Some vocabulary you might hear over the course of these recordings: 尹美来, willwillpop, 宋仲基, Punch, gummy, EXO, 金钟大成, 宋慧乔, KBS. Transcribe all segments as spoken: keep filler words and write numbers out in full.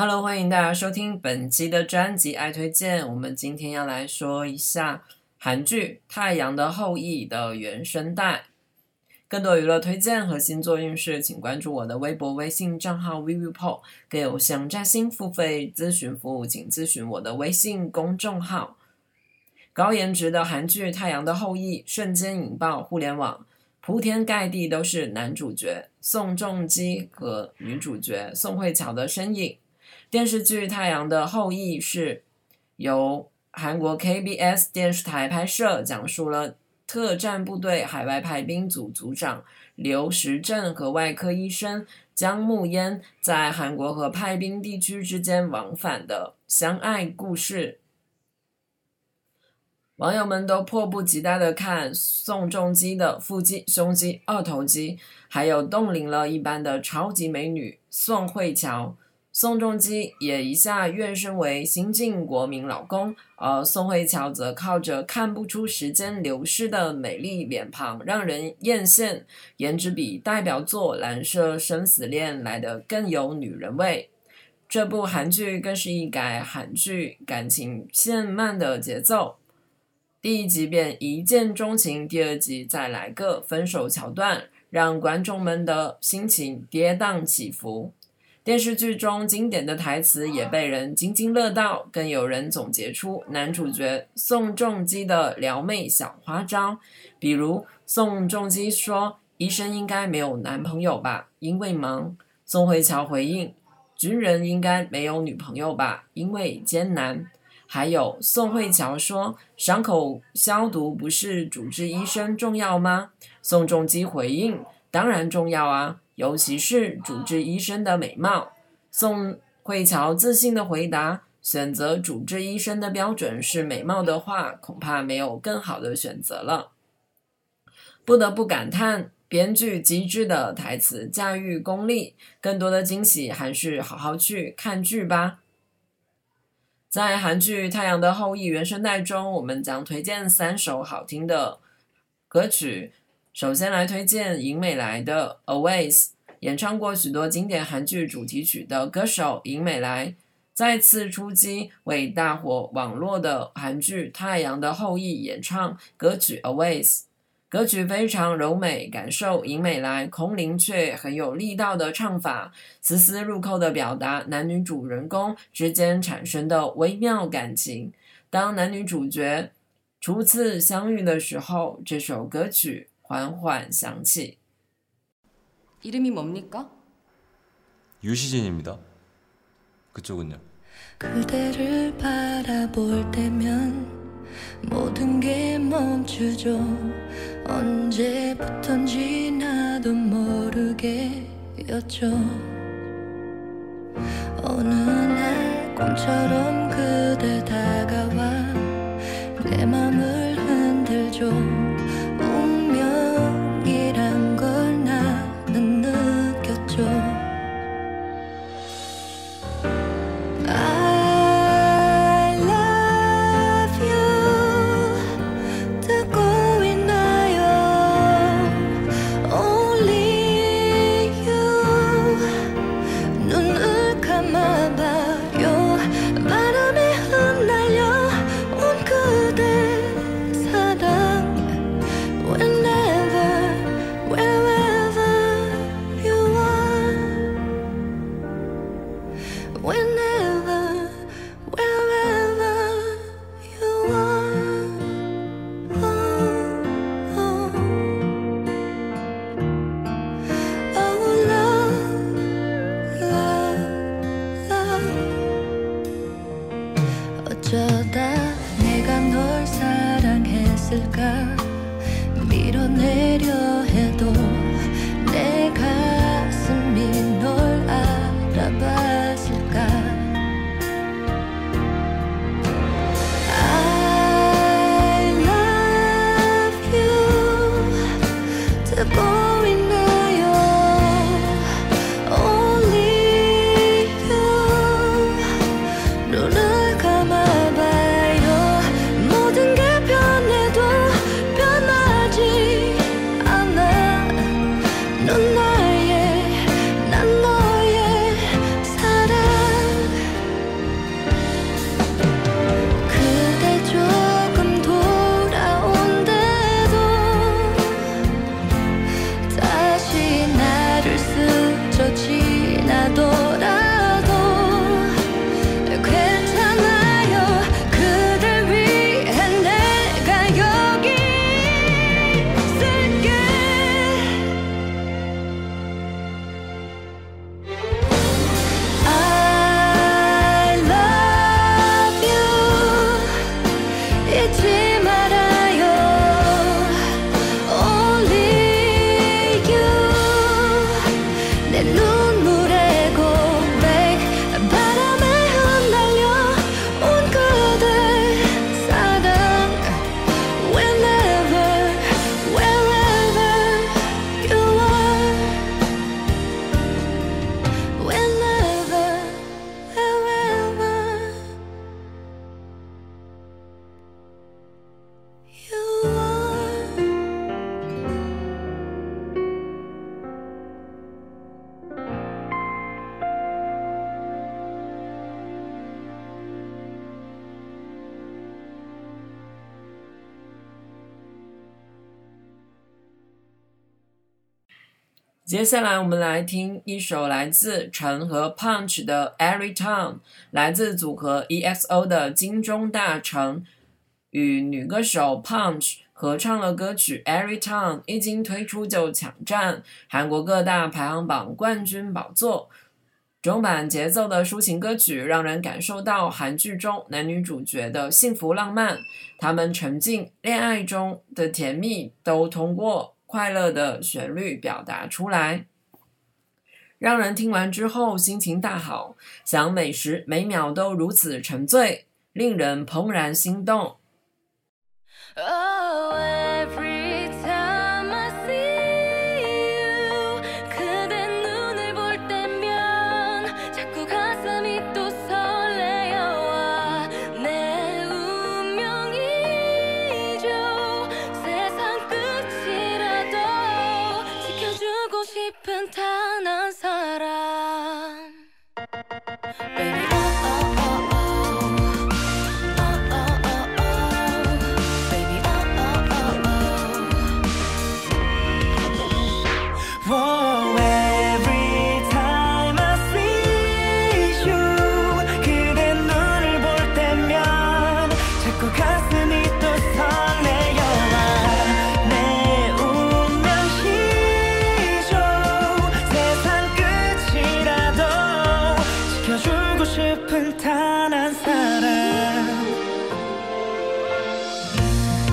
Hello， 欢迎大家收听本期的专辑爱推荐。我们今天要来说一下韩剧《太阳的后裔》的原声带。更多娱乐推荐和星座运势，请关注我的微博、微信账号 willwillpop。更有想占星付费咨询服务，请咨询我的微信公众号。高颜值的韩剧《太阳的后裔》瞬间引爆互联网，铺天盖地都是男主角宋仲基和女主角宋慧乔的身影。电视剧《太阳的后裔》是由韩国 K B S 电视台拍摄，讲述了特战部队海外排兵组组长刘时镇和外科医生姜木嫣在韩国和派兵地区之间往返的相爱故事。网友们都迫不及待地看宋仲基的腹肌、胸肌、二头肌，还有冻龄了一般的超级美女宋慧乔。宋仲基也一下跃升为新晋国民老公，而宋慧乔则靠着看不出时间流逝的美丽脸庞让人艳羡，颜值比代表作《蓝色生死恋》来得更有女人味。这部韩剧更是一改韩剧感情线慢的节奏，第一集便一见钟情，第二集再来个分手桥段，让观众们的心情跌宕起伏。电视剧中经典的台词也被人津津乐道，更有人总结出男主角宋仲基的撩妹小花招，比如宋仲基说医生应该没有男朋友吧，因为忙。宋慧乔回应军人应该没有女朋友吧，因为艰难。还有宋慧乔说伤口消毒不是主治医生重要吗？宋仲基回应当然重要啊，尤其是主治医生的美貌。宋慧乔自信的回答，选择主治医生的标准是美貌的话，恐怕没有更好的选择了。不得不感叹编剧机智的台词驾驭功力，更多的惊喜还是好好去看剧吧。在韩剧《太阳的后裔》原声带中，我们将推荐三首好听的歌曲。首先来推荐尹美来的 Always， 演唱过许多经典韩剧主题曲的歌手尹美来再次出击，为大火网络的韩剧《太阳的后裔》演唱歌曲 Always。 歌曲非常柔美，感受尹美来空灵却很有力道的唱法，丝丝入扣的表达男女主人公之间产生的微妙感情。当男女主角初次相遇的时候，这首歌曲缓缓响起。이름이뭡니까유시진입니다그쪽은요그대를바라볼때면모든게멈추죠언제부턴지나도모르게였죠어느날꿈처럼그대다가와내맘을흔들죠어쩌다내가널사랑했을까밀어내려해도내 가슴이널알아봤을까모든게 변해도 변하지 않아 接下来我们来听一首来自陈和 Punch 的 Every Time， 来自组合 E X O 的金钟大成与女歌手 Punch 合唱了歌曲 Every Time， 一经推出就抢占韩国各大排行榜冠军宝座。中版节奏的抒情歌曲让人感受到韩剧中男女主角的幸福浪漫，他们沉浸恋爱中的甜蜜都通过快乐的旋律表达出来，让人听完之后心情大好，想每时每秒都如此沉醉，令人怦然心动。 Oh, every time I see you 그대 눈을 볼 때면 자꾸 가슴이 또 설레어와 내 운명이죠 세상 끝이라도 지켜주고 싶은 단 한 사람 Baby oh oh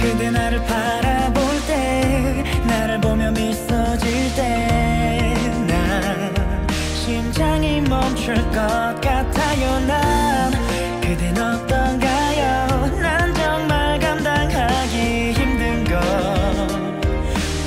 그대 나를 바라볼 때 나를 보며 미소질 때 난 심장이 멈출 것 같아요 난 그댄 어떤가요 난 정말 감당하기 힘든 걸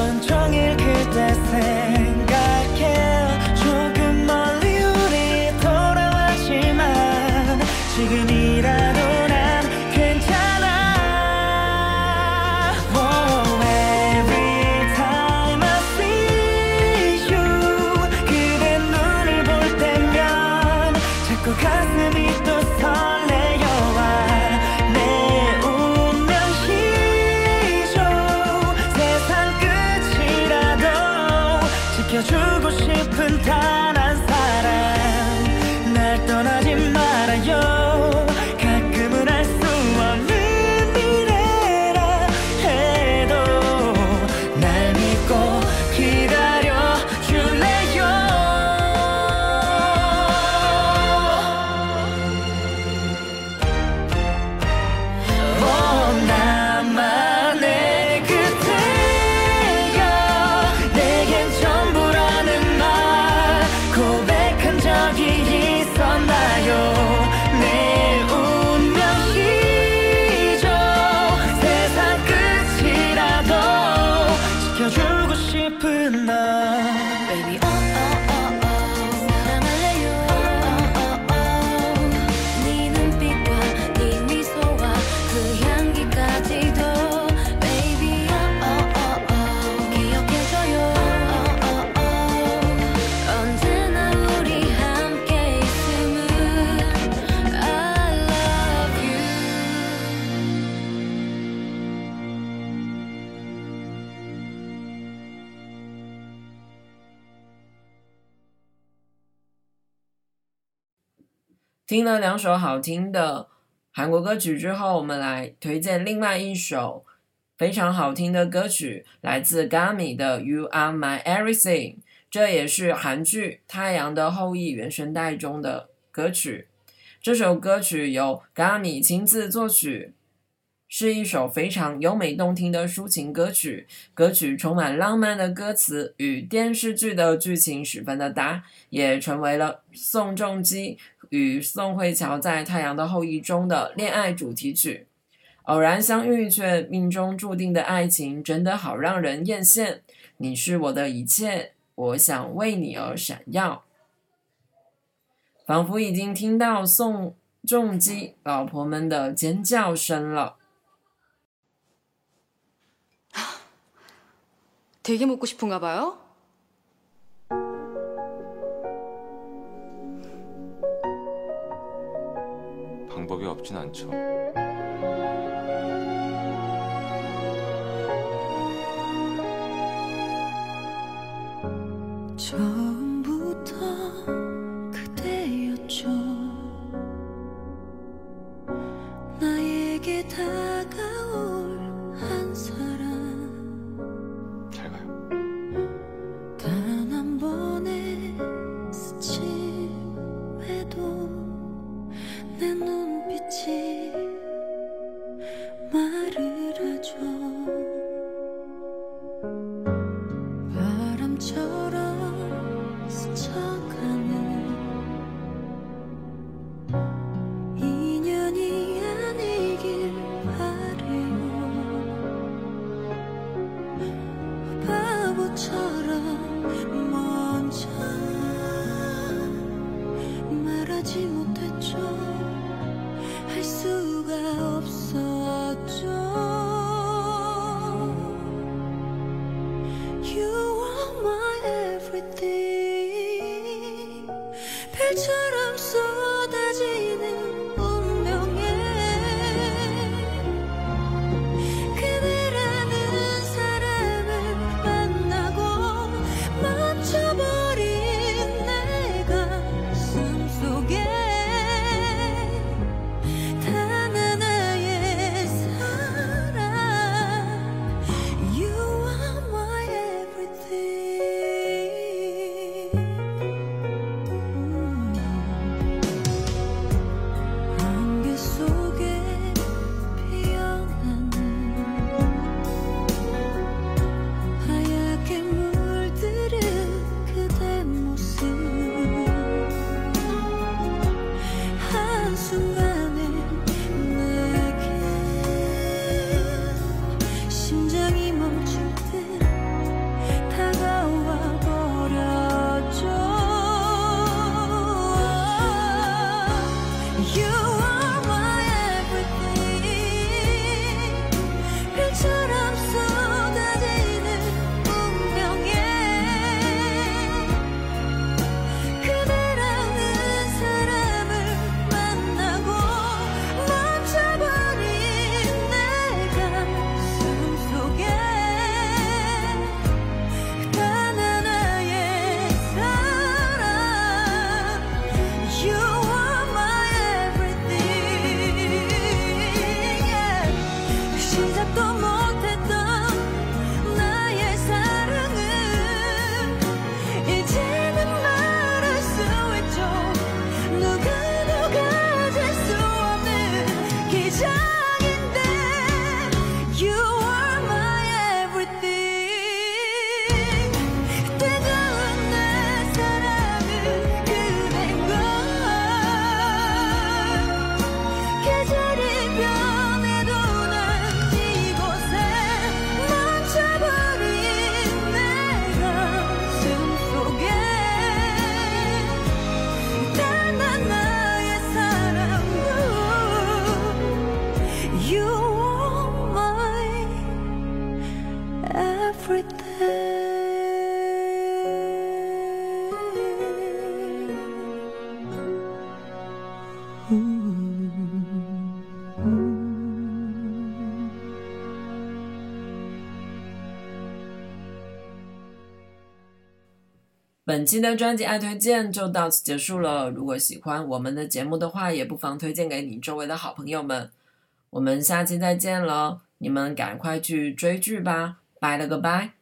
온종일 그대 생각해 조금 멀리 우리 돌아왔지만 지금이라도 주고 싶은 단 한 사람 날 떠나지 말아요 가끔은 알 수 없는 미래라 해도 날 믿고 기다려줄래요 oh, 나만의 그대여 내겐 전부 고백한 적이 있었나요 내 운명이죠 세상 끝이라도 지켜주고 싶은 너 Baby oh oh oh oh 사랑해요 oh oh oh oh 네 눈빛과 네 미소와 그 향기까지도 Baby oh oh oh oh 기억해줘요 oh oh oh oh 언제나 우리 함께 있음을 I love you听了两首好听的韩国歌曲之后，我们来推荐另外一首非常好听的歌曲，来自 gummy 的 You Are My Everything， 这也是韩剧《太阳的后裔》原声带中的歌曲。这首歌曲由 gummy 亲自作曲，是一首非常优美动听的抒情歌曲，歌曲充满浪漫的歌词与电视剧的剧情十分的搭，也成为了宋仲基与宋慧乔在《太阳的后裔》中的恋爱主题曲。偶然相遇却命中注定的爱情真的好让人艳羡，你是我的一切，我想为你而闪耀。仿佛已经听到宋仲基老婆们的尖叫声了。 되게 먹고 싶은가 봐요? 방법이 없진 않죠. 말하지 못했죠. 할 수가 없었죠. You are my everything. 별처럼 쏟아지는本期的专辑爱推荐就到此结束了，如果喜欢我们的节目的话，也不妨推荐给你周围的好朋友们，我们下期再见了，你们赶快去追剧吧，拜了个拜。